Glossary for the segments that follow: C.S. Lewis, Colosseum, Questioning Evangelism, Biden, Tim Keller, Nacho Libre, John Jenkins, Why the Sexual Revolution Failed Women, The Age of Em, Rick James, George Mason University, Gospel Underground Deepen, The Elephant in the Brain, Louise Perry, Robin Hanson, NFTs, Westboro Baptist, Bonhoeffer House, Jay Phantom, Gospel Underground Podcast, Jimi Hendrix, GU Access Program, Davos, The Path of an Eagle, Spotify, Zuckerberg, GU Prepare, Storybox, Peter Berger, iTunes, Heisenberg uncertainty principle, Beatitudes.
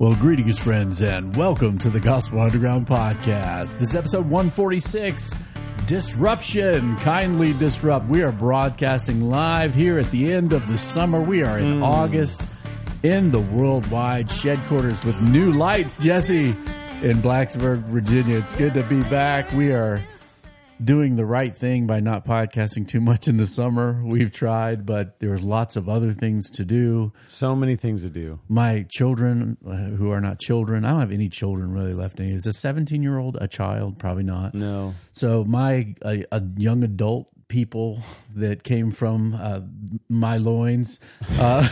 Well, greetings, friends, and welcome to the Gospel Underground Podcast. This is episode 146, Disruption. Kindly disrupt. We are broadcasting live here at the end of the summer. We are in August in the worldwide shed quarters with new lights, Jesse, in Blacksburg, Virginia. It's good to be back. We are doing the right thing by not podcasting too much in the summer. We've tried, but there's lots of other things to do. So many things to do. My children, who are not children, I don't have any children really left. Is a 17-year-old a child? Probably not. No. So my a young adult people that came from my loins. I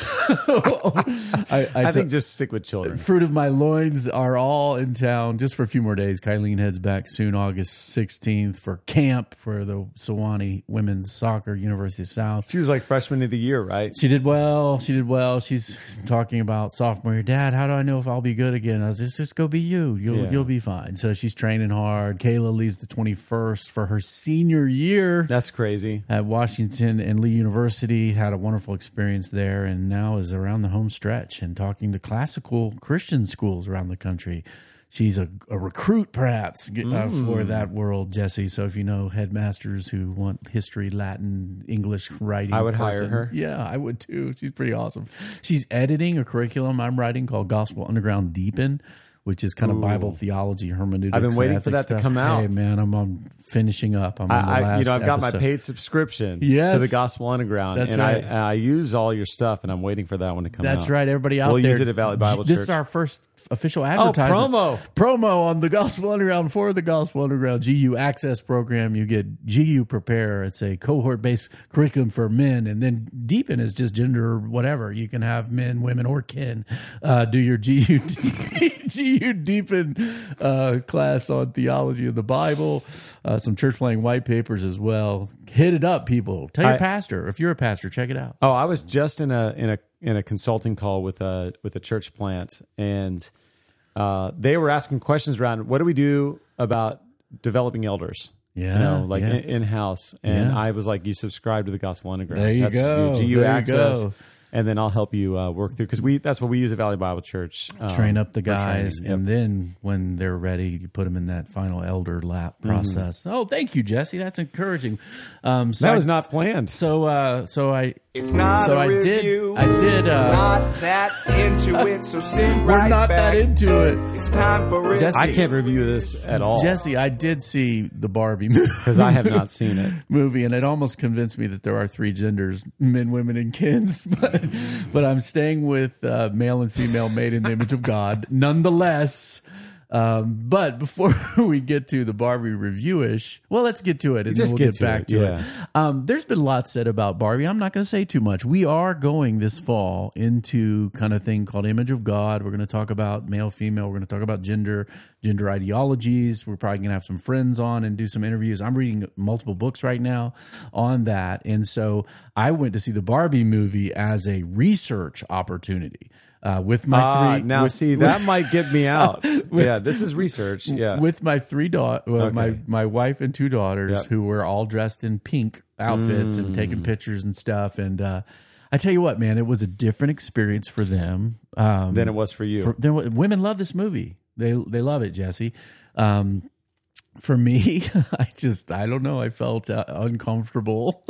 think just stick with children. Fruit of my loins are all in town just for a few more days. Kylene heads back soon, August 16th, for camp for the Sewanee Women's Soccer University of South. She was like freshman of the year, right? She did well. She's talking about sophomore year. Dad, how do I know if I'll be good again? I was just go be you. You'll be fine. So she's training hard. Kayla leaves the 21st for her senior year. That's crazy. At Washington and Lee University, had a wonderful experience there, and now is around the home stretch and talking to classical Christian schools around the country. She's a recruit, perhaps, for that world, Jesse. So if you know headmasters who want history, Latin, English writing, I would hire her. Yeah, I would too. She's pretty awesome. She's editing a curriculum I'm writing called Gospel Underground Deepen, which is kind of Bible theology, hermeneutics. I've been waiting for that to come out. Hey, man, I'm finishing up. I'm on the last I've got my paid subscription to the Gospel Underground. That's right. I use all your stuff, and I'm waiting for that one to come out. That's right. Everybody out there. We'll use it at Valley Bible Church. This is our first official advertisement. Oh, promo on the Gospel Underground for the Gospel Underground GU Access Program. You get GU Prepare. It's a cohort-based curriculum for men, and then Deepen is just gender whatever. You can have men, women, or kin do your GU Deepen class on theology of the Bible, some church playing white papers as well. Hit it up, people. Tell your pastor. If you're a pastor, check it out. Oh, I was just in a consulting call with a church plant, and they were asking questions around what do we do about developing elders? Yeah, in-house. And I was like, you subscribe to the Gospel Underground. There you go. GU Access. And then I'll help you work through, because that's what we use at Valley Bible Church. Train up the guys, and then when they're ready, you put them in that final elder lap process. Mm-hmm. Oh, thank you, Jesse. That's encouraging. That was not planned. We're not that into it. It's time for review. Jesse, I can't review this at all. Jesse, I did see the Barbie movie. Because I have not seen it. And it almost convinced me that there are three genders, men, women, and kins. But I'm staying with male and female made in the image of God. Nonetheless... but before we get to the Barbie review-ish, well, let's get to it, and then we'll get back to it. There's been lots said about Barbie. I'm not going to say too much. We are going this fall into kind of thing called Image of God. We're going to talk about male, female. We're going to talk about gender ideologies. We're probably going to have some friends on and do some interviews. I'm reading multiple books right now on that. And so I went to see the Barbie movie as a research opportunity. With my three... Now, that might get me out. This is research. Yeah. With my three daughters, my wife and two daughters, who were all dressed in pink outfits and taking pictures and stuff. And I tell you what, man, it was a different experience for them. Than it was for you. Women love this movie. They love it, Jesse. For me, I don't know. I felt uncomfortable.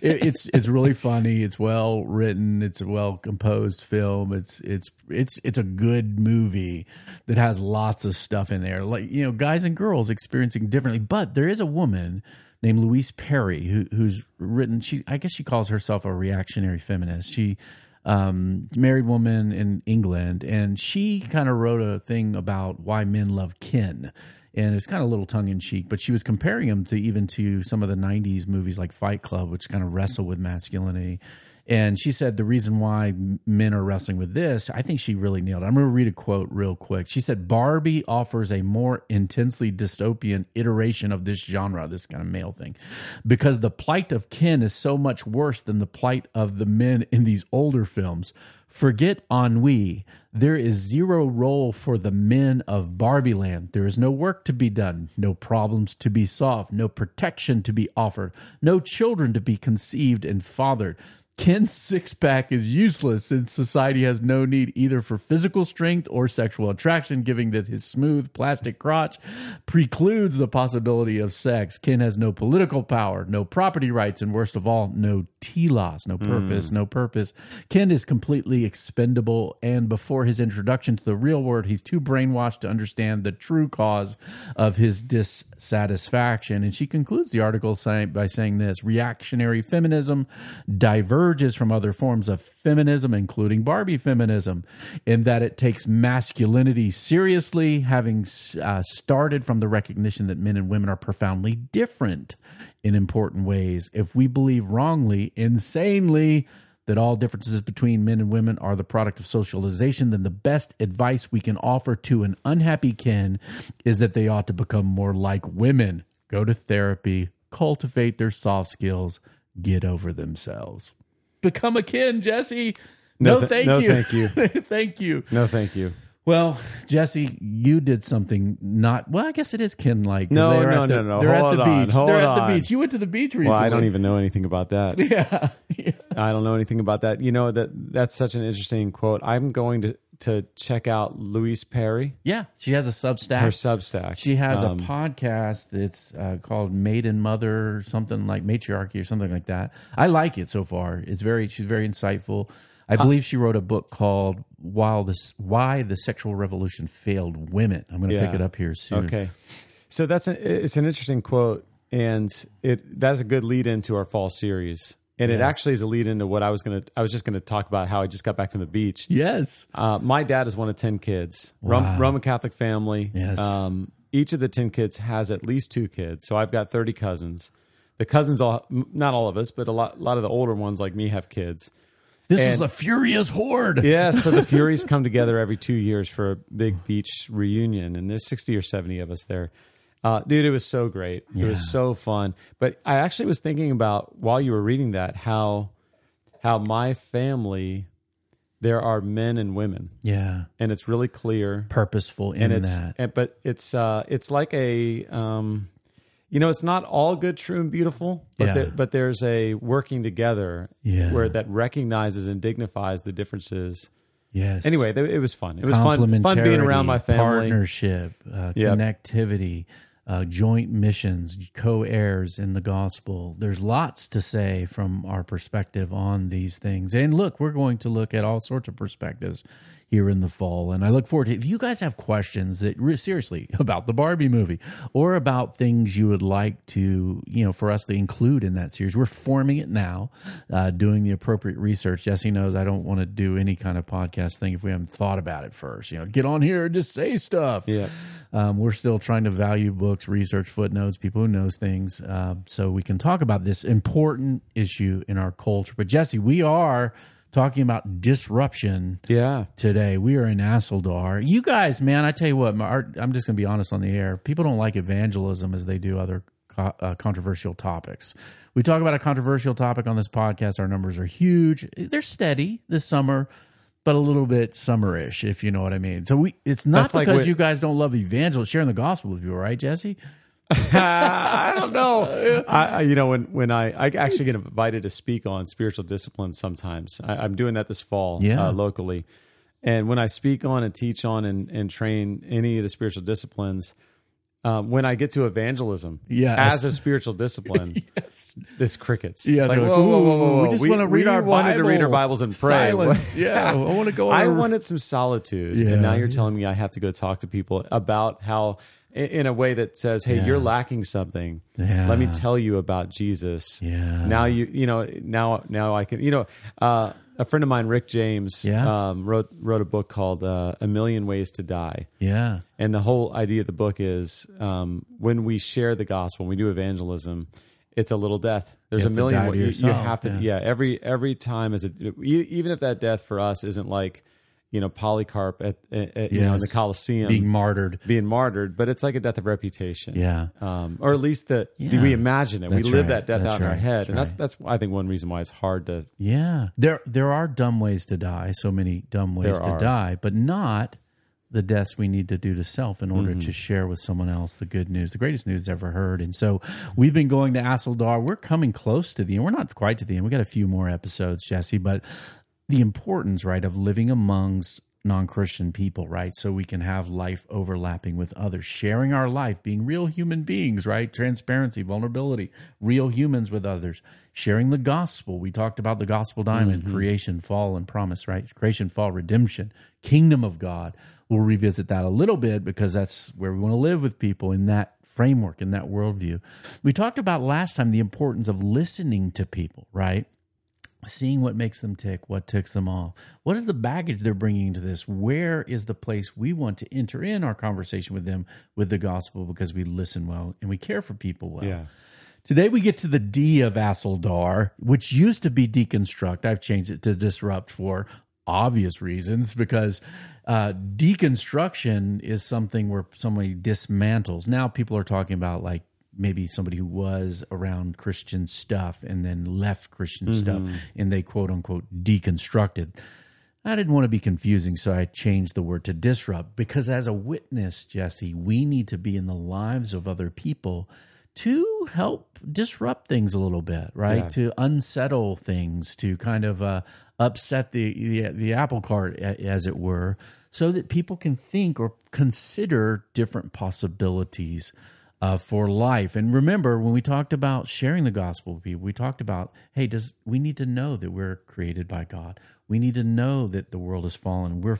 It's really funny. It's well written. It's a well composed film. It's a good movie that has lots of stuff in there. Like, guys and girls experiencing differently. But there is a woman named Louise Perry who's written. I guess she calls herself a reactionary feminist. She married woman in England, and she kind of wrote a thing about why men love kin. And it's kind of a little tongue-in-cheek, but she was comparing them to some of the 90s movies like Fight Club, which kind of wrestle with masculinity. And she said the reason why men are wrestling with this, I think she really nailed it. I'm going to read a quote real quick. She said, Barbie offers a more intensely dystopian iteration of this genre, this kind of male thing, because the plight of kin is so much worse than the plight of the men in these older films. Forget ennui. There is zero role for the men of Barbie land. There is no work to be done, no problems to be solved, no protection to be offered, no children to be conceived and fathered. Ken's six-pack is useless since society has no need either for physical strength or sexual attraction, given that his smooth plastic crotch precludes the possibility of sex. Ken has no political power, no property rights, and worst of all, no telos, no purpose, no purpose. Ken is completely expendable, and before his introduction to the real world, he's too brainwashed to understand the true cause of his dissatisfaction. And she concludes the article by saying this: reactionary feminism diverges from other forms of feminism, including Barbie feminism, in that it takes masculinity seriously, having started from the recognition that men and women are profoundly different in important ways. If we believe wrongly, insanely, that all differences between men and women are the product of socialization, then the best advice we can offer to an unhappy Ken is that they ought to become more like women, go to therapy, cultivate their soft skills, get over themselves. Become a Ken, Jesse. No, thank you. Thank you. No, thank you. Well, Jesse, you did something not... Well, I guess it is Ken-like. No. They're at the beach. You went to the beach recently. Well, I don't even know anything about that. Yeah. I don't know anything about that. You know, that's such an interesting quote. I'm going to check out Louise Perry. Yeah, she has a Substack. Her Substack. She has a podcast that's called Maiden Mother, or something like Matriarchy or something like that. I like it so far. She's very insightful. I believe she wrote a book called Why the Sexual Revolution Failed Women. I'm going to pick it up here soon. Okay. So it's an interesting quote, and that's a good lead into our fall series. And it actually is a lead into what I was just going to talk about, how I just got back from the beach. Yes. My dad is one of 10 kids. Wow. Roman Catholic family. Yes. Each of the 10 kids has at least two kids. So I've got 30 cousins. The cousins, not all of us, but a lot of the older ones like me have kids. This is a furious horde. Yeah, so the Furies come together every 2 years for a big beach reunion, and there's 60 or 70 of us there. Dude, it was so great. Yeah. It was so fun. But I actually was thinking about, while you were reading that, how my family, there are men and women. Yeah. And it's really clear. Purposeful in that. But it's like a... it's not all good, true, and beautiful, but but there's a working together where that recognizes and dignifies the differences. Yes. Anyway, it was fun. It was fun being around my family. Partnership, connectivity, joint missions, co-heirs in the gospel. There's lots to say from our perspective on these things. And look, we're going to look at all sorts of perspectives here in the fall. And I look forward to it. If you guys have questions that seriously about the Barbie movie or about things you would like to, for us to include in that series, we're forming it now, doing the appropriate research. Jesse knows I don't want to do any kind of podcast thing if we haven't thought about it first. Get on here and just say stuff. Yeah. We're still trying to value books, research, footnotes, people who knows things. So we can talk about this important issue in our culture. But Jesse, we are talking about disruption today. We are in Asildar. You guys, man, I tell you what, I'm just going to be honest on the air. People don't like evangelism as they do other controversial topics. We talk about a controversial topic on this podcast. Our numbers are huge. They're steady this summer, but a little bit summerish, if you know what I mean. So it's not you guys don't love evangelism, sharing the gospel with people, right, Jesse? I don't know. When I actually get invited to speak on spiritual disciplines sometimes. I'm doing that this fall locally. And when I speak on and teach on and train any of the spiritual disciplines, when I get to evangelism as a spiritual discipline, this crickets. Yeah, it's like, whoa. We wanted to read our Bibles and pray. Silence. Yeah, I want to go. I wanted some solitude, and now you're telling me I have to go talk to people about how, in a way that says, hey, you're lacking something. Yeah. Let me tell you about Jesus. Yeah. Now now I can, a friend of mine, Rick James, wrote a book called A Million Ways to Die. Yeah. And the whole idea of the book is when we share the gospel, when we do evangelism, it's a little death. There's a million ways. You have to, every time even if that death for us isn't like, Polycarp in the Colosseum, being martyred, but it's like a death of reputation, or at least that we imagine it. We live that death out in our head, that's I think one reason why it's hard to. There are dumb ways to die, so many dumb ways to die, but not the deaths we need to do to self in order to share with someone else the good news, the greatest news ever heard. And so we've been going to Asildar. We're coming close to the end. We're not quite to the end. We got a few more episodes, Jesse, but the importance, right, of living amongst non-Christian people, right? So we can have life overlapping with others, sharing our life, being real human beings, right? Transparency, vulnerability, real humans with others, sharing the gospel. We talked about the gospel diamond, creation, fall, and promise, right? Creation, fall, redemption, kingdom of God. We'll revisit that a little bit because that's where we want to live with people in that framework, in that worldview. We talked about last time the importance of listening to people, right? Seeing what makes them tick, what ticks them off. What is the baggage they're bringing to this? Where is the place we want to enter in our conversation with them with the gospel because we listen well and we care for people well? Yeah. Today we get to the D of Asildar, which used to be deconstruct. I've changed it to disrupt for obvious reasons because deconstruction is something where somebody dismantles. Now people are talking about like, maybe somebody who was around Christian stuff and then left Christian stuff and they quote unquote deconstructed. I didn't want to be confusing, so I changed the word to disrupt because as a witness, Jesse, we need to be in the lives of other people to help disrupt things a little bit, right? Yeah. To unsettle things, to kind of upset the apple cart, as it were, so that people can think or consider different possibilities for life. And remember, when we talked about sharing the gospel with people, we talked about, hey, we need to know that we're created by God. We need to know that the world is fallen, we're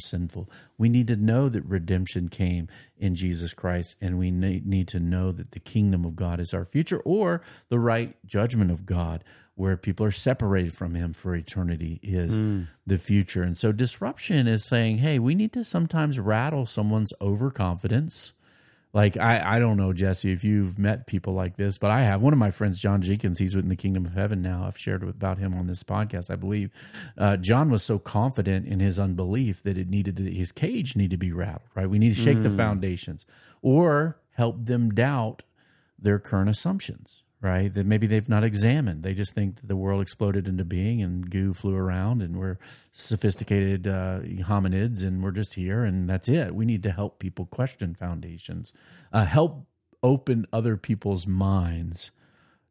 sinful. We need to know that redemption came in Jesus Christ, and we need to know that the kingdom of God is our future, or the right judgment of God, where people are separated from him for eternity, is the future. And so disruption is saying, hey, we need to sometimes rattle someone's overconfidence. Like, I don't know, Jesse, if you've met people like this, but I have. One of my friends, John Jenkins, he's in the kingdom of heaven now. I've shared about him on this podcast, I believe. John was so confident in his unbelief that his cage needed to be rattled, right? We need to shake the foundations or help them doubt their current assumptions, right? That maybe they've not examined. They just think that the world exploded into being and goo flew around and we're sophisticated hominids and we're just here and that's it. We need to help people question foundations, help open other people's minds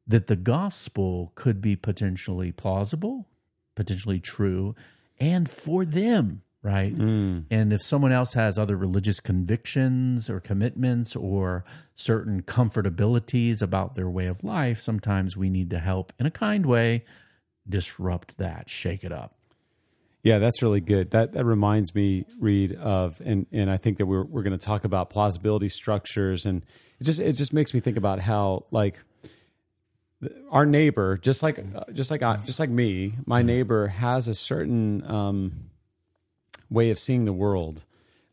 that the gospel could be potentially plausible, potentially true, and for them, right? And if someone else has other religious convictions or commitments or certain comfortabilities about their way of life, sometimes we need to help in a kind way disrupt that, shake it up. Yeah, that's really good. That reminds me, Reed, of and I think that we're going to talk about plausibility structures, and it just makes me think about how like our neighbor, just like me, my neighbor has a certain way of seeing the world.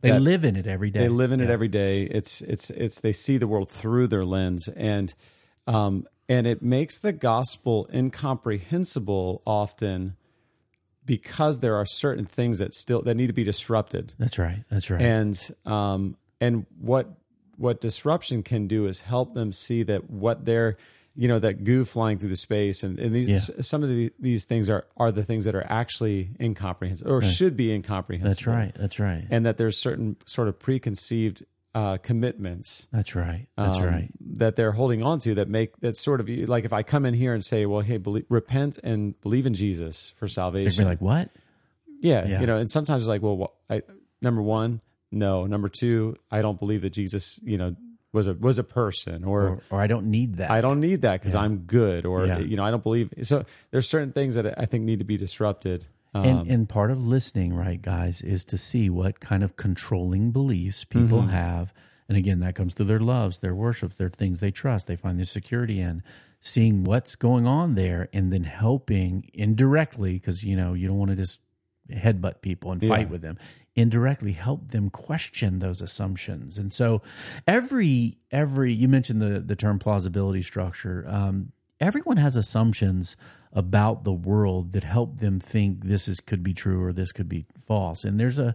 They live in it every day. They live in it every day. It's they see the world through their lens, and it makes the gospel incomprehensible often because there are certain things that need to be disrupted. That's right. And what disruption can do is help them see that what they're, you know, that goo flying through the space and some of these things are the things that are actually incomprehensible or should be incomprehensible. That's right. And that there's certain sort of preconceived commitments. That's right. That they're holding on to that sort of like if I come in here and say, well, hey, repent and believe in Jesus for salvation. They're like, what? Yeah. You know, and sometimes it's like, well, number one, no. Number two, I don't believe that Jesus, you know, was a person or I don't need that. I don't need that because I'm good you know, I don't believe. So there's certain things that I think need to be disrupted. And part of listening, right, guys, is to see what kind of controlling beliefs people have. And again, that comes through their loves, their worships, their things they trust, they find their security in, seeing what's going on there and then helping indirectly because, you know, you don't want to just headbutt people and fight with them. Indirectly help them question those assumptions. And so every you mentioned the term plausibility structure. Everyone has assumptions about the world that help them think could be true or this could be false. And there's a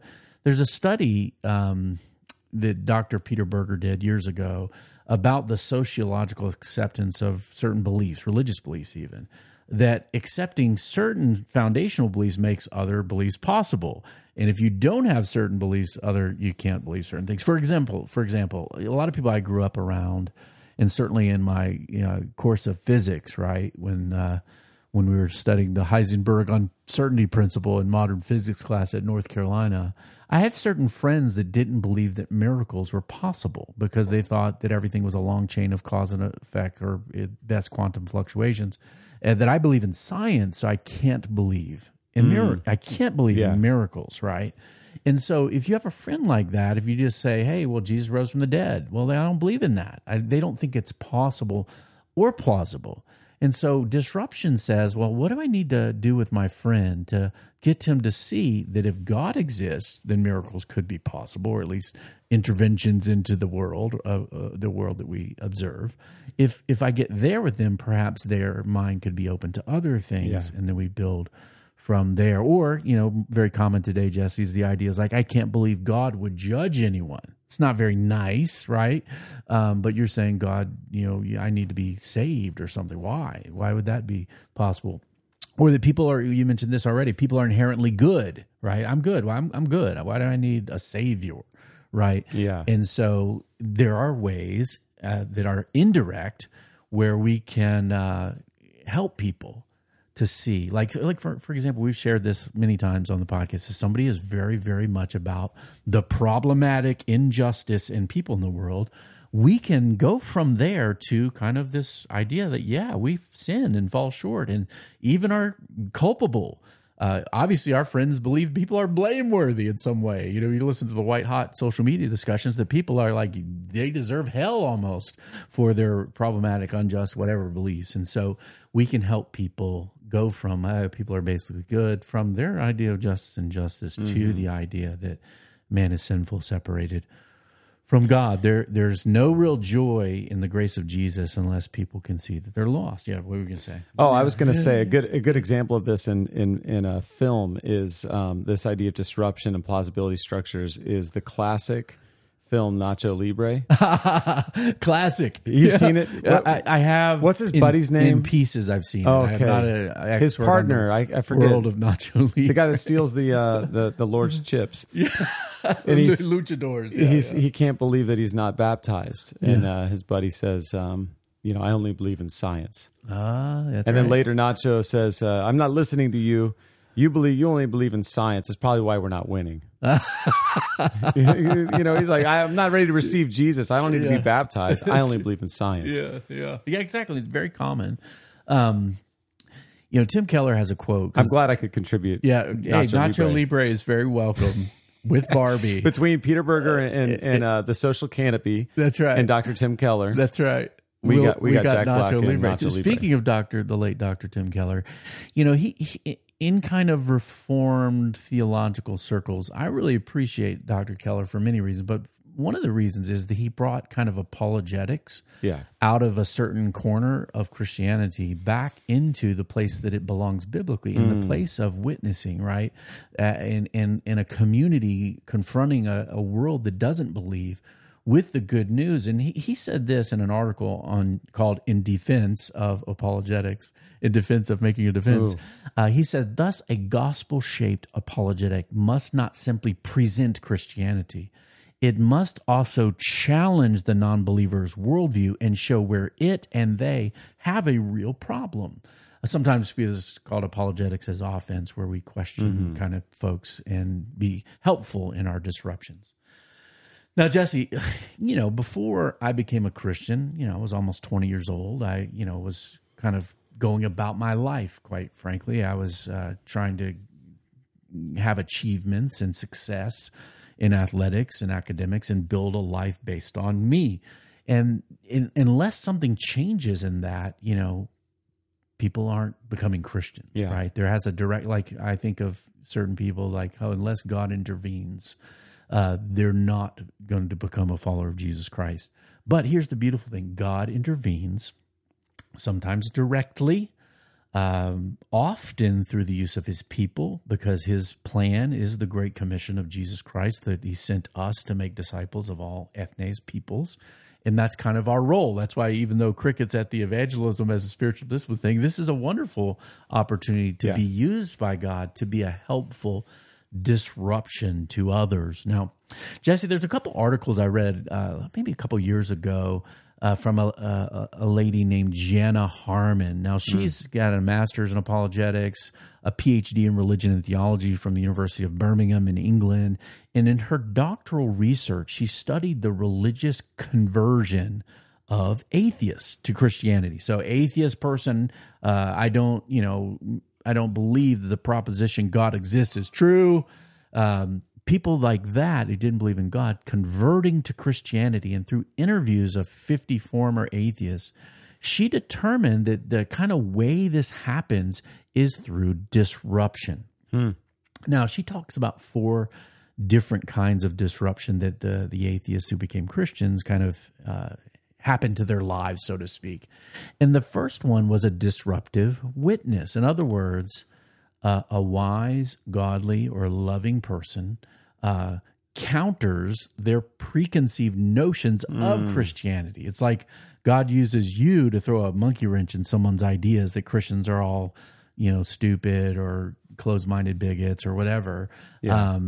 study that Dr. Peter Berger did years ago about the sociological acceptance of certain beliefs, religious beliefs even. that accepting certain foundational beliefs makes other beliefs possible. And if you don't have certain beliefs, you can't believe certain things. For example, a lot of people I grew up around, and certainly in my course of physics, right, when we were studying the Heisenberg uncertainty principle in modern physics class at North Carolina, I had certain friends that didn't believe that miracles were possible because they thought that everything was a long chain of cause and effect, or that's quantum fluctuations, and that I believe in science, so I can't believe in miracles. I can't believe in miracles, right? And so if you have a friend like that, if you just say, hey, well, Jesus rose from the dead, well, I don't believe in that. They don't think it's possible or plausible. And so disruption says, well, what do I need to do with my friend to get him to see that if God exists, then miracles could be possible, or at least interventions into the world that we observe. If I get there with them, perhaps their mind could be open to other things, and then we build from there. Or, very common today, Jesse, is the idea is like, I can't believe God would judge anyone. It's not very nice, right? But you're saying, God, I need to be saved or something. Why? Why would that be possible? Or that people are, you mentioned this already, people are inherently good, right? I'm good. Well, I'm good. Why do I need a savior, right? Yeah. And so there are ways that are indirect where we can help people to see. Like for example, we've shared this many times on the podcast. So somebody is very, very much about the problematic injustice in people in the world. We can go from there to kind of this idea that, we sin and fall short and even are culpable. Obviously, our friends believe people are blameworthy in some way. You listen to the white-hot social media discussions that people are like, they deserve hell almost for their problematic, unjust, whatever beliefs. And so we can help people go from people are basically good, from their idea of justice and injustice to the idea that man is sinful, separated from God. There's no real joy in the grace of Jesus unless people can see that they're lost. Yeah, what were you going to say? Oh, I was going to say a good example of this in a film is this idea of disruption and plausibility structures is the classic film Nacho Libre. Classic. You've seen it? I have. What's his buddy's name? In pieces I've seen. Oh, okay. I am not his partner. I forget. World of Nacho Libre. The guy that steals the Lord's chips. Yeah. And he's luchadors. Yeah, he can't believe that he's not baptized. Yeah. And his buddy says, I only believe in science. That's and then later Nacho says, I'm not listening to you. You only believe in science. That's probably why we're not winning. He's like, I'm not ready to receive Jesus. I don't need to be baptized. I only believe in science. Yeah, exactly. It's very common. Tim Keller has a quote. I'm glad I could contribute. Yeah, Nacho Libre is very welcome. With Barbie. Between Peter Berger and the social canopy. That's right. And Dr. Tim Keller. That's right. We got Nacho Libre. Speaking of the late Dr. Tim Keller, he in kind of reformed theological circles, I really appreciate Dr. Keller for many reasons, but one of the reasons is that he brought kind of apologetics out of a certain corner of Christianity back into the place that it belongs biblically, in the place of witnessing, right? In a community confronting a world that doesn't believe with the good news. And he said this in an article called In Defense of Apologetics, In Defense of Making a Defense. He said, thus a gospel-shaped apologetic must not simply present Christianity. It must also challenge the non-believer's worldview and show where it and they have a real problem. Sometimes it's called apologetics as offense, where we question kind of folks and be helpful in our disruptions. Now, Jesse, before I became a Christian, I was almost 20 years old. I, was kind of going about my life, quite frankly. I was trying to have achievements and success in athletics and academics and build a life based on me. And unless something changes in that, people aren't becoming Christians, right? There has a direct, I think of certain people unless God intervenes, they're not going to become a follower of Jesus Christ. But here's the beautiful thing. God intervenes, sometimes directly, often through the use of his people, because his plan is the Great Commission of Jesus Christ, that he sent us to make disciples of all ethnes, peoples. And that's kind of our role. That's why, even though cricket's at the evangelism as a spiritual discipline thing, this is a wonderful opportunity to be used by God to be a helpful disruption to others. Now, Jesse, there's a couple articles I read maybe a couple years ago from a lady named Jana Harmon. Now, she's got a master's in apologetics, a PhD in religion and theology from the University of Birmingham in England. And in her doctoral research, she studied the religious conversion of atheists to Christianity. So atheist person, I don't believe that the proposition God exists is true. People like that who didn't believe in God converting to Christianity, and through interviews of 50 former atheists, she determined that the kind of way this happens is through disruption. Now, she talks about four different kinds of disruption that the atheists who became Christians kind of happened to their lives, so to speak. And the first one was a disruptive witness. In other words, a wise, godly, or loving person counters their preconceived notions of Christianity. It's like God uses you to throw a monkey wrench in someone's ideas that Christians are all, stupid or closed-minded bigots or whatever. Yeah.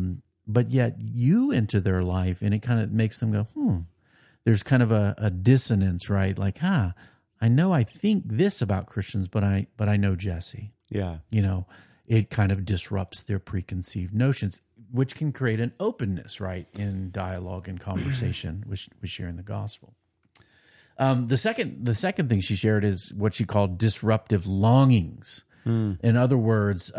But yet you enter their life, and it kind of makes them go, There's kind of a dissonance, right? Like, I know I think this about Christians, but I know Jesse. Yeah. It kind of disrupts their preconceived notions, which can create an openness, right, in dialogue and conversation with sharing the gospel. The second thing she shared is what she called disruptive longings. In other words,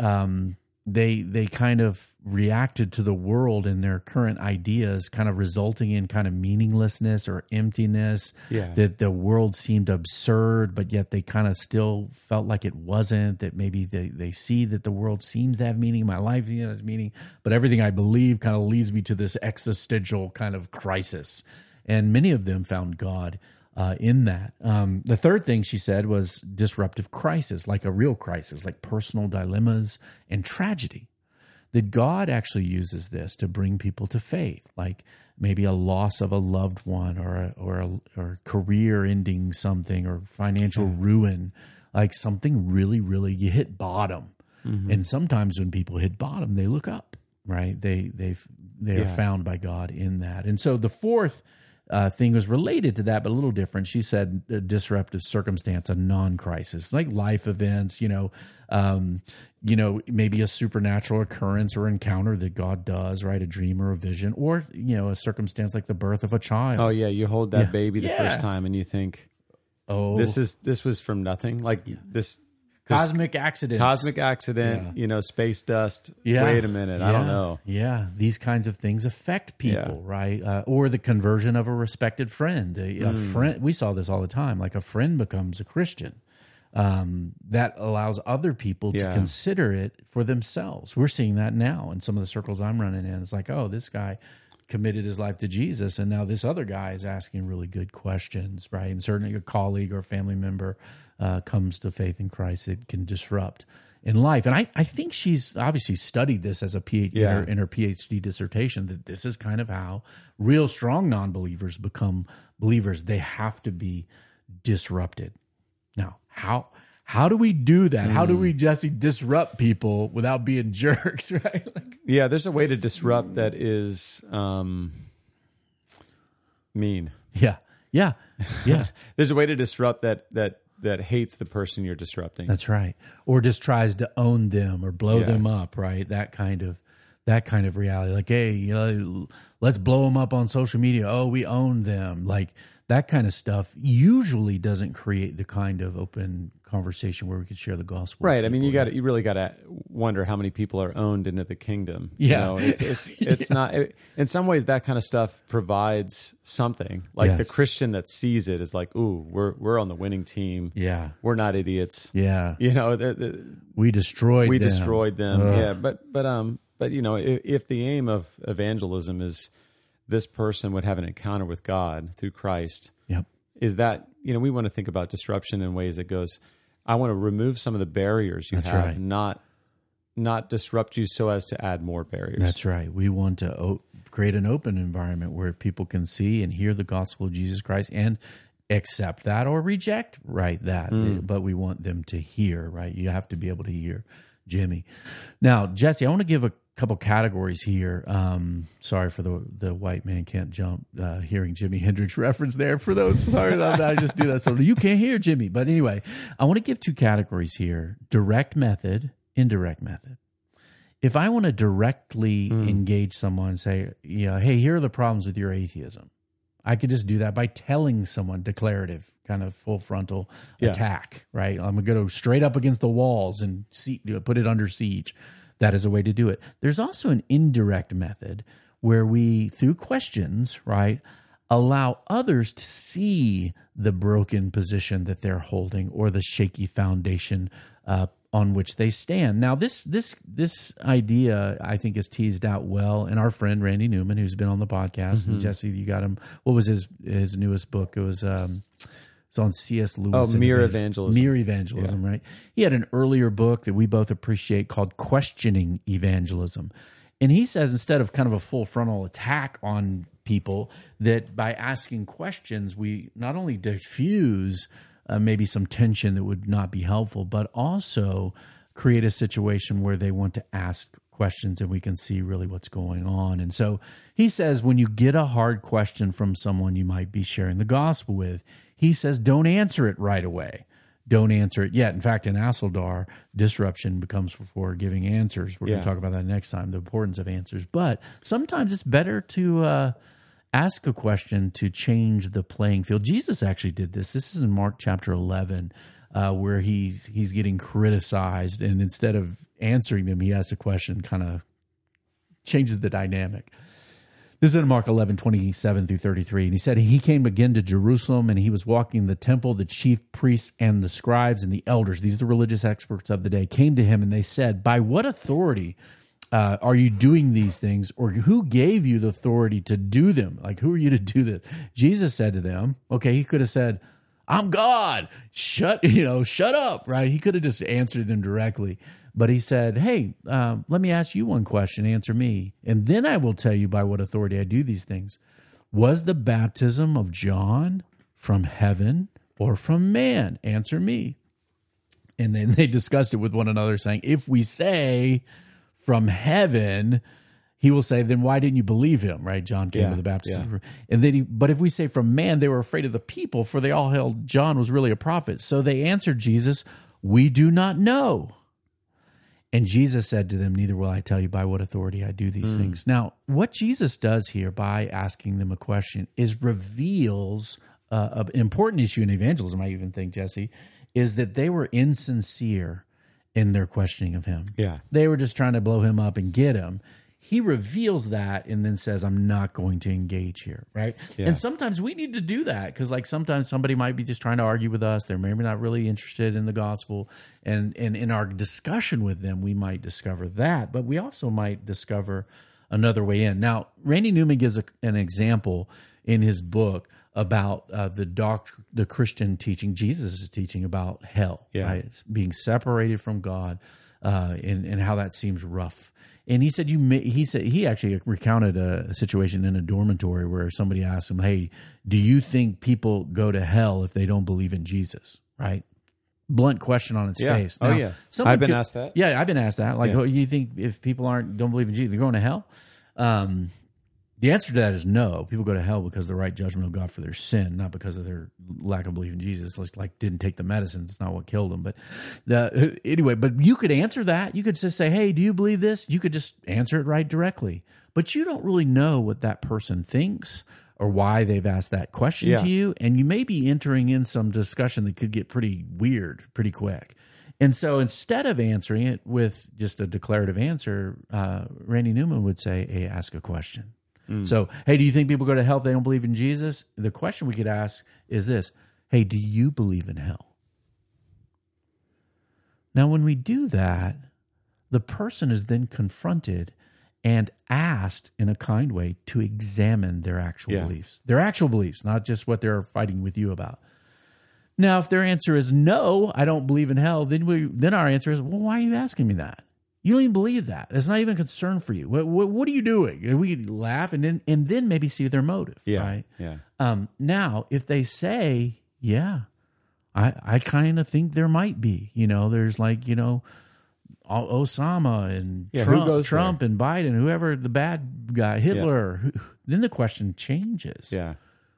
they kind of reacted to the world and their current ideas, kind of resulting in kind of meaninglessness or emptiness, that the world seemed absurd, but yet they kind of still felt like it wasn't, that maybe they see that the world seems to have meaning, my life has meaning, but everything I believe kind of leads me to this existential kind of crisis. And many of them found God in that. The third thing she said was disruptive crisis, like a real crisis, like personal dilemmas and tragedy, that God actually uses this to bring people to faith, like maybe a loss of a loved one or career ending something or financial ruin, like something really, really, you hit bottom. And sometimes when people hit bottom, they look up, right? They are found by God in that. And so the fourth thing was related to that, but a little different. She said a disruptive circumstance, a non-crisis, like life events, maybe a supernatural occurrence or encounter that God does, right? A dream or a vision, or, a circumstance like the birth of a child. Oh, yeah. You hold that baby the first time and you think, this was from nothing. Like this cosmic accident, space dust. Yeah. Wait a minute. Yeah. I don't know. Yeah. These kinds of things affect people, right? Or the conversion of a respected friend, a friend. We saw this all the time. Like a friend becomes a Christian. That allows other people to consider it for themselves. We're seeing that now in some of the circles I'm running in. It's like, this guy committed his life to Jesus, and now this other guy is asking really good questions, right? And certainly a colleague or a family member comes to faith in Christ. It can disrupt in life. And I think she's obviously studied this as a PhD in her PhD dissertation, that this is kind of how real strong non-believers become believers. They have to be disrupted. Now, how do we do that? How do we, Jesse, disrupt people without being jerks, right? There's a way to disrupt that is mean. Yeah. There's a way to disrupt that hates the person you're disrupting. That's right. Or just tries to own them or blow them up, right? That kind of reality. Like, hey, let's blow them up on social media. Oh, we own them. Like that kind of stuff usually doesn't create the kind of open conversation where we could share the gospel. Right. I mean, you really got to wonder how many people are owned into the kingdom. Yeah. It's not, in some ways that kind of stuff provides something. Like the Christian that sees it is like, ooh, we're on the winning team. Yeah. We're not idiots. Yeah. We destroyed them. Ugh. Yeah. But if the aim of evangelism is this person would have an encounter with God through Christ, is that, we want to think about disruption in ways that goes, I want to remove some of the barriers you That's have, right. not disrupt you so as to add more barriers. That's right. We want to create an open environment where people can see and hear the gospel of Jesus Christ and accept that or reject, right, that. But we want them to hear, right? You have to be able to hear, Jimmy. Now, Jesse, I want to give a couple categories here. Sorry for the white man can't jump, hearing Jimi Hendrix reference there for those. Sorry about that. I just do that. So you can't hear Jimmy. But anyway, I want to give two categories here, direct method, indirect method. If I want to directly engage someone and say, yeah, hey, here are the problems with your atheism. I could just do that by telling someone, declarative, kind of full frontal attack, right? I'm going to go straight up against the walls and put it under siege. That is a way to do it. There's also an indirect method where we, through questions, right, allow others to see the broken position that they're holding or the shaky foundation on which they stand. Now, this idea, I think, is teased out well in our friend Randy Newman, who's been on the podcast. And Jesse, you got him. What was his newest book? It was it's on C.S. Lewis. Oh, Mere Evangelism. Mere Evangelism, right? He had an earlier book that we both appreciate called Questioning Evangelism. And he says instead of kind of a full frontal attack on people, that by asking questions, we not only diffuse maybe some tension that would not be helpful, but also create a situation where they want to ask questions and we can see really what's going on. And so he says when you get a hard question from someone you might be sharing the gospel with, he says don't answer it right away. Don't answer it yet. In fact, in Asildar, disruption becomes before giving answers. We're going to talk about that next time, the importance of answers. But sometimes it's better to ask a question to change the playing field. Jesus actually did this. This is in Mark chapter 11, where he's getting criticized, and instead of answering them, he asks a question, kind of changes the dynamic. This is in Mark 11, 27 through 33. And he said, he came again to Jerusalem, and he was walking in the temple. The chief priests and the scribes and the elders, these are the religious experts of the day, came to him, and they said, by what authority are you doing these things, or who gave you the authority to do them? Like, who are you to do this? Jesus said to them, okay, he could have said, I'm God. Shut up, right? He could have just answered them directly. But he said, hey, let me ask you one question. Answer me. And then I will tell you by what authority I do these things. Was the baptism of John from heaven or from man? Answer me. And then they discussed it with one another, saying, if we say from heaven, he will say, then why didn't you believe him? Right? John came with the baptism. Yeah. And then but if we say from man, they were afraid of the people, for they all held John was really a prophet. So they answered Jesus, we do not know. And Jesus said to them, neither will I tell you by what authority I do these things. Now, what Jesus does here by asking them a question is reveals an important issue in evangelism, I even think, Jesse, is that they were insincere in their questioning of him. Yeah. They were just trying to blow him up and get him. He reveals that and then says, I'm not going to engage here, right? Yeah. And sometimes we need to do that because, like, sometimes somebody might be just trying to argue with us. They're maybe not really interested in the gospel. And in our discussion with them, we might discover that, but we also might discover another way in. Now, Randy Newman gives an example in his book about the Christian teaching, Jesus' teaching about hell, right? It's being separated from God and how that seems rough. And he said, he actually recounted a situation in a dormitory where somebody asked him, hey, do you think people go to hell if they don't believe in Jesus, right? Blunt question on its face. Now, I've been asked that. Yeah, I've been asked that. Like, you think if people don't believe in Jesus, they're going to hell? The answer to that is no. People go to hell because of the right judgment of God for their sin, not because of their lack of belief in Jesus. Like didn't take the medicines. It's not what killed them. But anyway, but you could answer that. You could just say, hey, do you believe this? You could just answer it right directly. But you don't really know what that person thinks or why they've asked that question to you. And you may be entering in some discussion that could get pretty weird pretty quick. And so instead of answering it with just a declarative answer, Randy Newman would say, hey, ask a question. So, hey, do you think people go to hell if they don't believe in Jesus? The question we could ask is this, hey, do you believe in hell? Now, when we do that, the person is then confronted and asked in a kind way to examine their actual beliefs. Their actual beliefs, not just what they're fighting with you about. Now, if their answer is no, I don't believe in hell, then our answer is, well, why are you asking me that? You don't even believe that. That's not even a concern for you. What are you doing? And we laugh and then maybe see their motive, right? Yeah. Now, if they say, yeah, I kind of think there might be, there's like, Osama and Trump and Biden, whoever the bad guy, Hitler, then the question changes. Yeah.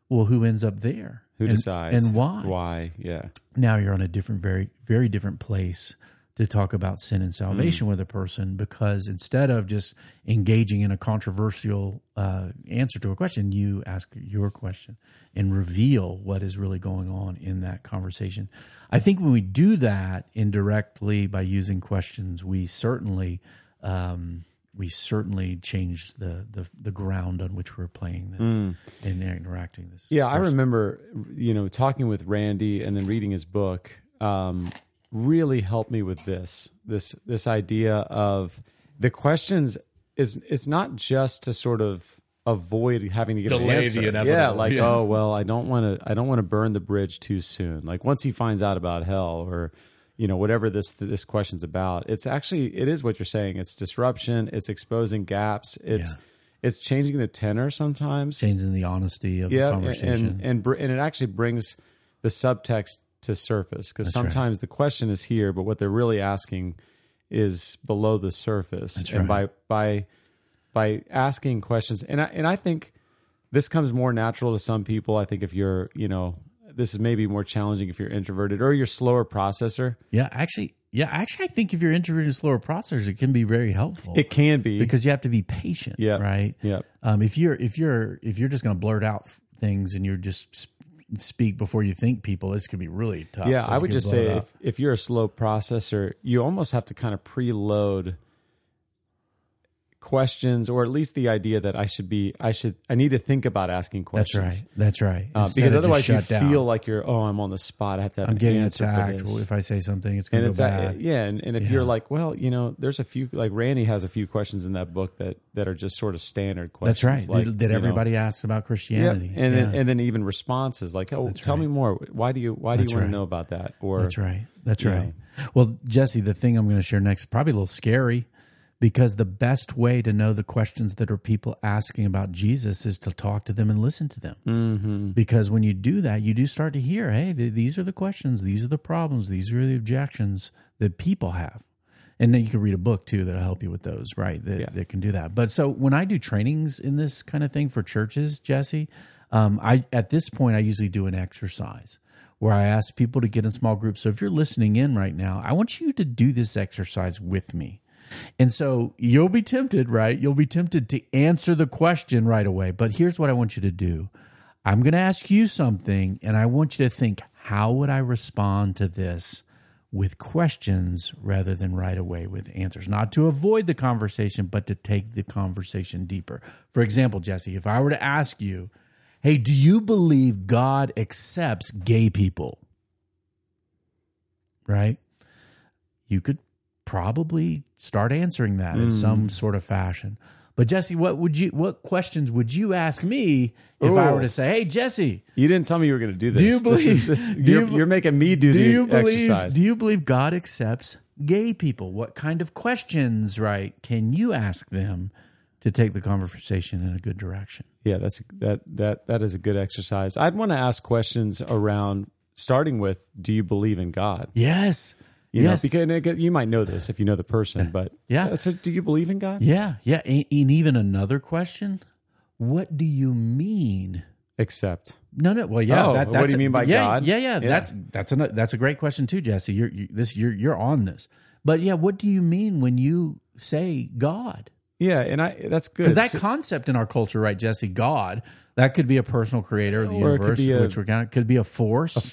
Well, who ends up there? Who decides? And why? Why, yeah. Now you're on a different, very, very different place to talk about sin and salvation with a person, because instead of just engaging in a controversial answer to a question, you ask your question and reveal what is really going on in that conversation. I think when we do that indirectly by using questions, we certainly change the ground on which we're playing this and interacting this. Yeah, person. I remember, talking with Randy and then reading his book, really helped me with this idea of the questions. It's not just to sort of avoid having to give an answer. Oh well, I don't want to burn the bridge too soon. Like once he finds out about hell or whatever this question's about, it is what you're saying. It's disruption. It's exposing gaps. It's changing the tenor sometimes, changing the honesty of the conversation, and it actually brings the subtext to surface, because sometimes the question is here, but what they're really asking is below the surface. That's and right. by asking questions, and I think this comes more natural to some people. I think if you're, this is maybe more challenging if you're introverted or you're slower processor. Yeah, actually, I think if you're introverted and slower processors, it can be very helpful. It can be, because you have to be patient, right? Yeah. If you're just going to blurt out things and you're just speak before you think people, this could be really tough. Yeah, I would just say if you're a slow processor, you almost have to kind of preload questions, or at least the idea that I need to think about asking questions. That's right. Because otherwise you feel like I'm on the spot. I have to have an answer for this. Well, if I say something, it's going to go bad. And if you're like, well, there's a few, like Randy has a few questions in that book that are just sort of standard questions. That's right. Like, that everybody asks about Christianity. Yep. And then even responses like, oh, tell me more. Why do you want to know about that? Or That's right. Well, Jesse, the thing I'm going to share next is probably a little scary, because the best way to know the questions that are people asking about Jesus is to talk to them and listen to them. Mm-hmm. Because when you do that, you do start to hear, hey, these are the questions, these are the problems, these are the objections that people have. And then you can read a book, too, that'll help you with those, right, that can do that. But so when I do trainings in this kind of thing for churches, Jesse, at this point I usually do an exercise where I ask people to get in small groups. So if you're listening in right now, I want you to do this exercise with me. And so you'll be tempted, right? You'll be tempted to answer the question right away. But here's what I want you to do. I'm going to ask you something, and I want you to think, how would I respond to this with questions rather than right away with answers? Not to avoid the conversation, but to take the conversation deeper. For example, Jesse, if I were to ask you, hey, do you believe God accepts gay people? Right? You could probably start answering that in some sort of fashion. But Jesse, what questions would you ask me if I were to say, hey, Jesse, you didn't tell me you were going to do this. Do you believe you're making me do the exercise. Do you believe God accepts gay people? What kind of questions, right, can you ask them to take the conversation in a good direction? Yeah, that is a good exercise. I'd want to ask questions around, starting with, do you believe in God? Yes. Because you might know this if you know the person, but so do you believe in God? Yeah. And even another question, what do you mean? Except. No. Well, yeah. Oh, what do you mean by God? Yeah. That's a great question too, Jesse. You're on this, but what do you mean when you say God? Yeah, that's good. Because that concept in our culture, right, Jesse? God, that could be a personal creator of the universe, could be a force.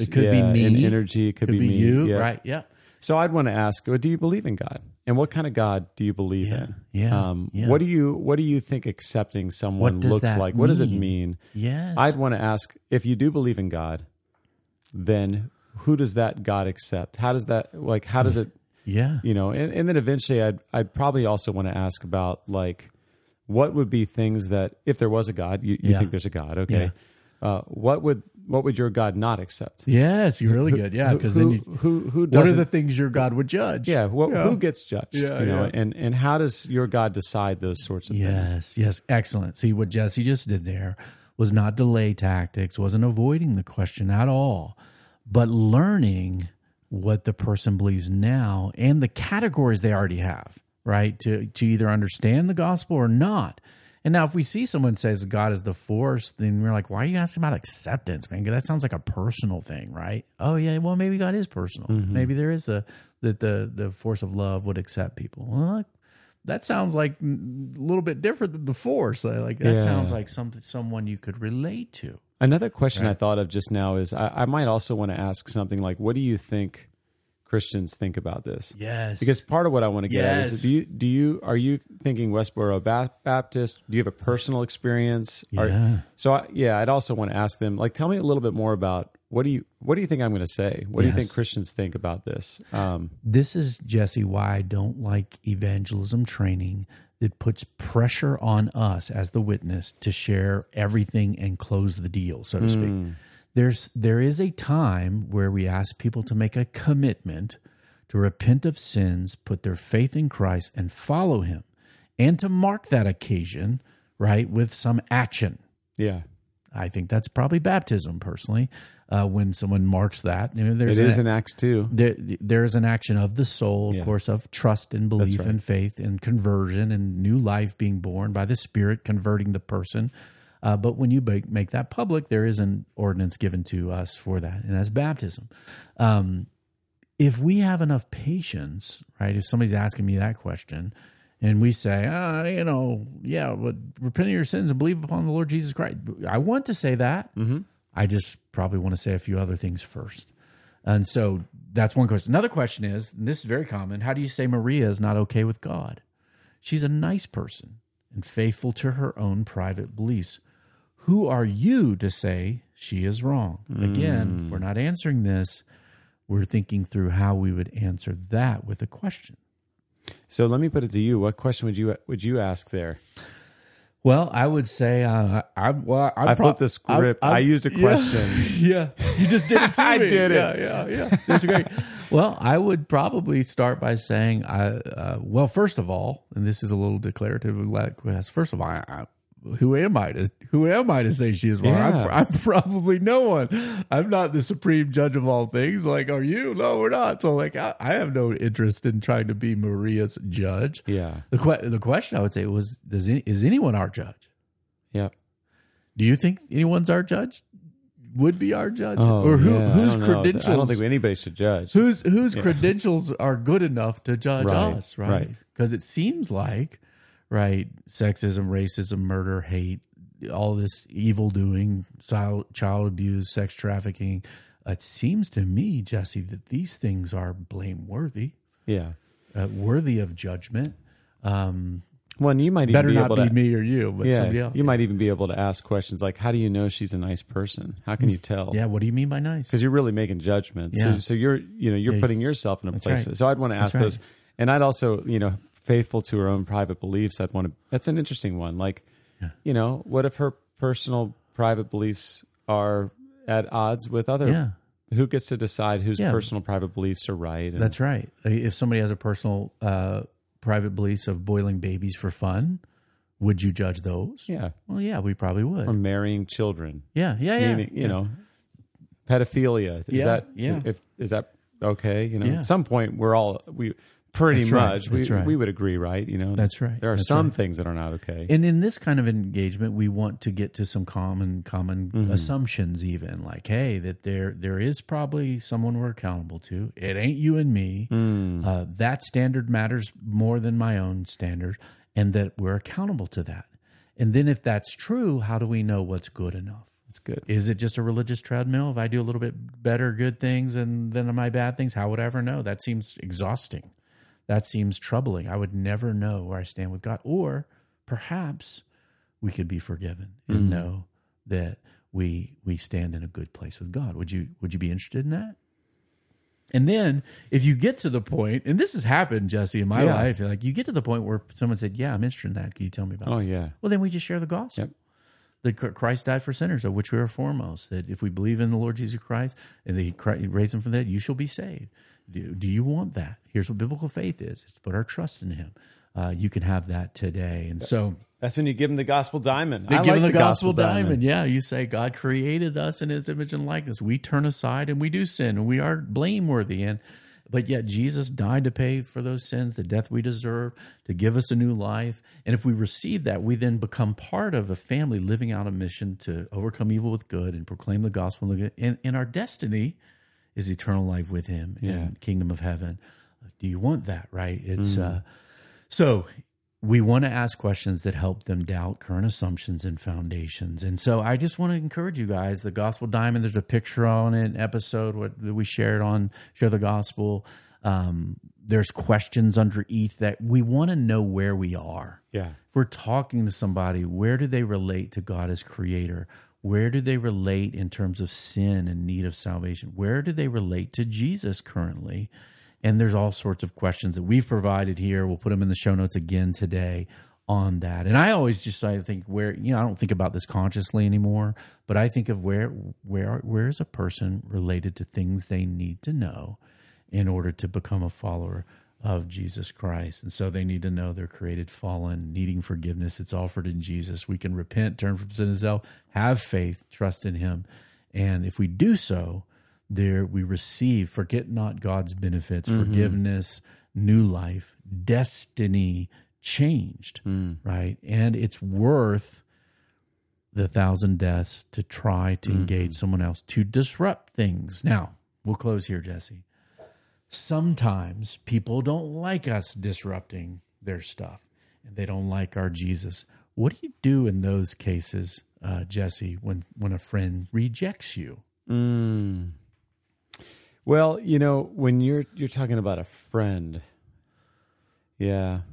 It could be me. An energy. It could be me. You, right? Yeah. So I'd want to ask, do you believe in God? And what kind of God do you believe in? Yeah. What do you think accepting someone looks like? What does it mean? Yes. I'd want to ask, if you do believe in God, then who does that God accept? How does that it? Yeah. And then eventually I'd probably also want to ask about what would be things that, if there was a God, you think there's a God, okay. Yeah. What would your God not accept? Yes, you're really good. Yeah, because then who does? What are the things your God would judge? Yeah, who gets judged? Yeah, you know, yeah. And how does your God decide those sorts of things? Yes, excellent. See what Jesse just did there was not delay tactics, wasn't avoiding the question at all, but learning what the person believes now and the categories they already have, right? To either understand the gospel or not. And now if we see someone says God is the force, then we're like, why are you asking about acceptance, man? That sounds like a personal thing, right? Oh, yeah, well, maybe God is personal. Mm-hmm. Maybe there is the force of love would accept people. Well, that sounds like a little bit different than the force. Like that sounds like someone you could relate to. Another question I thought of just now is I might also want to ask something like, what do you think Christians think about this? Yes. Because part of what I want to get at is, are you thinking Westboro Baptist? Do you have a personal experience? Yeah. I'd also want to ask them, like, tell me a little bit more about what do you think I'm going to say? What do you think Christians think about this? This is, Jesse, why I don't like evangelism training that puts pressure on us as the witness to share everything and close the deal, so to speak. There is a time where we ask people to make a commitment to repent of sins, put their faith in Christ, and follow him, and to mark that occasion, right, with some action. Yeah. I think that's probably baptism, personally, when someone marks that. You know, it is in Acts 2. There is an action of the soul, of course, of trust and belief and faith and conversion and new life being born by the Spirit, converting the person. But when you make that public, there is an ordinance given to us for that, and that's baptism. If we have enough patience, right, if somebody's asking me that question, and we say, repent of your sins and believe upon the Lord Jesus Christ, I want to say that. Mm-hmm. I just probably want to say a few other things first. And so that's one question. Another question is, and this is very common, how do you say Maria is not okay with God? She's a nice person and faithful to her own private beliefs. Who are you to say she is wrong? Again, we're not answering this. We're thinking through how we would answer that with a question. So let me put it to you. What question would you ask there? Well, I would say I flipped the script. I used a question. Yeah, you just did it to me. I did it. Yeah. That's great. Well, I would probably start by saying, first of all, and this is a little declarative. First of all, who am I to say she is wrong? Yeah. I'm probably no one. I'm not the supreme judge of all things. Like, are you? No, we're not. So, like, I have no interest in trying to be Maria's judge. Yeah. The question I would say was, is anyone our judge? Yeah. Do you think anyone's our judge? Would be our judge, whose credentials? I don't think anybody should judge. Whose credentials are good enough to judge us, right? Because it seems like, right, sexism, racism, murder, hate, all this evil doing, child abuse, sex trafficking. It seems to me, Jesse, that these things are blameworthy. Yeah, worthy of judgment. Well, you might even me or you, but somebody else. You might even be able to ask questions like, how do you know she's a nice person? How can you tell? Yeah, what do you mean by nice? Because you're really making judgments. Yeah. So you're putting yourself in a place. Right. So I'd want to ask those. And I'd also, faithful to her own private beliefs, that's an interesting one. Like, what if her personal private beliefs are at odds with other who gets to decide whose personal private beliefs are right? And, that's right. If somebody has a personal private beliefs of boiling babies for fun, would you judge those? Yeah. Well, yeah, we probably would. Or marrying children. Yeah. Meaning, pedophilia. Is that okay? At some point we're all we would agree, right? That's right. There are some things that are not okay. And in this kind of engagement, we want to get to some common assumptions, even like, hey, that there is probably someone we're accountable to. It ain't you and me. That standard matters more than my own standard, and that we're accountable to that. And then, if that's true, how do we know what's good enough? It's good. Is it just a religious treadmill? If I do a little bit better good things and then my bad things, how would I ever know? That seems exhausting. That seems troubling. I would never know where I stand with God. Or perhaps we could be forgiven and know that we stand in a good place with God. Would you be interested in that? And then if you get to the point, and this has happened, Jesse, in my life, like you get to the point where someone said, "Yeah, I'm interested in that. Can you tell me about it?" Oh yeah. Well, then we just share the gospel. Yep. that Christ died for sinners, of which we are foremost, that if we believe in the Lord Jesus Christ and that He raised Him from the dead, you shall be saved. Do you want that? Here's what biblical faith is. It's to put our trust in Him. You can have that today. And so that's when you give them the gospel diamond. They give them the gospel diamond. Yeah, you say, God created us in His image and likeness. We turn aside and we do sin, and we are blameworthy. But yet Jesus died to pay for those sins, the death we deserve, to give us a new life. And if we receive that, we then become part of a family living out a mission to overcome evil with good and proclaim the gospel. And our destiny is eternal life with Him in the kingdom of heaven. Do you want that, right? It's so we want to ask questions that help them doubt current assumptions and foundations. And so I just want to encourage you guys, the Gospel Diamond, there's a picture on it, an episode that we shared on Share the Gospel. There's questions underneath that we want to know where we are. Yeah. If we're talking to somebody, where do they relate to God as creator? Where do they relate in terms of sin and need of salvation? Where do they relate to Jesus currently? And there's all sorts of questions that we've provided here. We'll put them in the show notes again today on that. And I always just think where, I don't think about this consciously anymore, but I think of where is a person related to things they need to know in order to become a follower of Jesus Christ. And so they need to know they're created, fallen, needing forgiveness. It's offered in Jesus. We can repent, turn from sin and self, have faith, trust in Him. And if we do so, we receive, forget not God's benefits, forgiveness, new life, destiny changed, right? And it's worth the 1,000 deaths to try to engage someone else to disrupt things. Now, we'll close here, Jesse. Sometimes people don't like us disrupting their stuff, and they don't like our Jesus. What do you do in those cases, Jesse, when a friend rejects you? Well, when you're talking about a friend, I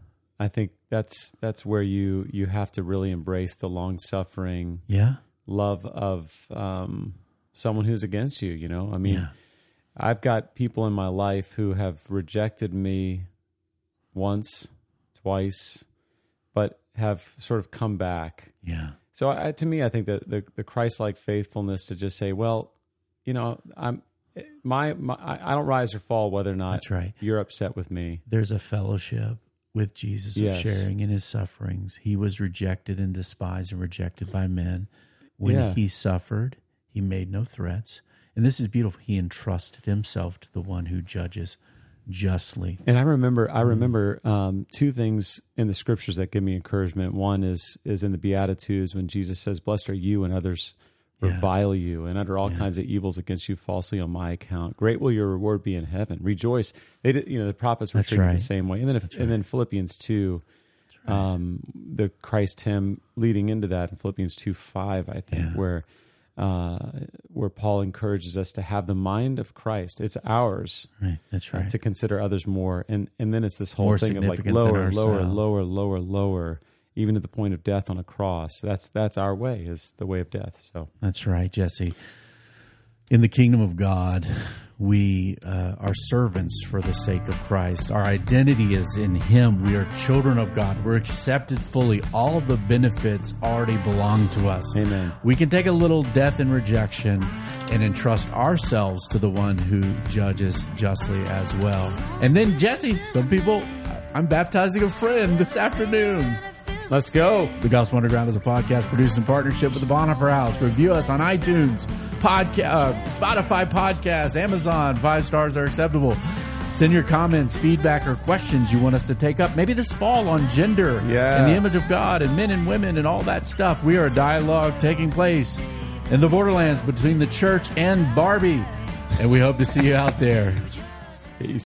think that's where you have to really embrace the long-suffering love of someone who's against you, I mean, I've got people in my life who have rejected me once, twice, but have sort of come back. Yeah. So to me, I think that the Christ-like faithfulness to just say, well, I don't rise or fall whether or not you're upset with me. There's a fellowship with Jesus of sharing in His sufferings. He was rejected and despised and rejected by men. When He suffered, He made no threats. And this is beautiful. He entrusted Himself to the one who judges justly. And I remember two things in the scriptures that give me encouragement. One is in the Beatitudes when Jesus says, "Blessed are you when others revile you and utter all kinds of evils against you falsely on my account. Great will your reward be in heaven. Rejoice." They did, the prophets were thinking the same way. And then Philippians 2, the Christ hymn leading into that in Philippians 2:5, I think, where Paul encourages us to have the mind of Christ. It's ours to consider others more. And then it's this whole thing of like lower, even to the point of death on a cross. That's our way, is the way of death. So that's right, Jesse. In the kingdom of God, we are servants for the sake of Christ. Our identity is in Him. We are children of God. We're accepted fully. All of the benefits already belong to us. Amen. We can take a little death and rejection and entrust ourselves to the one who judges justly as well. And then, Jesse, some people, I'm baptizing a friend this afternoon. Let's go. The Gospel Underground is a podcast produced in partnership with the Bonhoeffer House. Review us on iTunes, Spotify Podcasts, Amazon. 5 stars are acceptable. Send your comments, feedback, or questions you want us to take up. Maybe this fall on gender and the image of God and men and women and all that stuff. We are a dialogue taking place in the borderlands between the church and Barbie. And we hope to see you out there. Peace.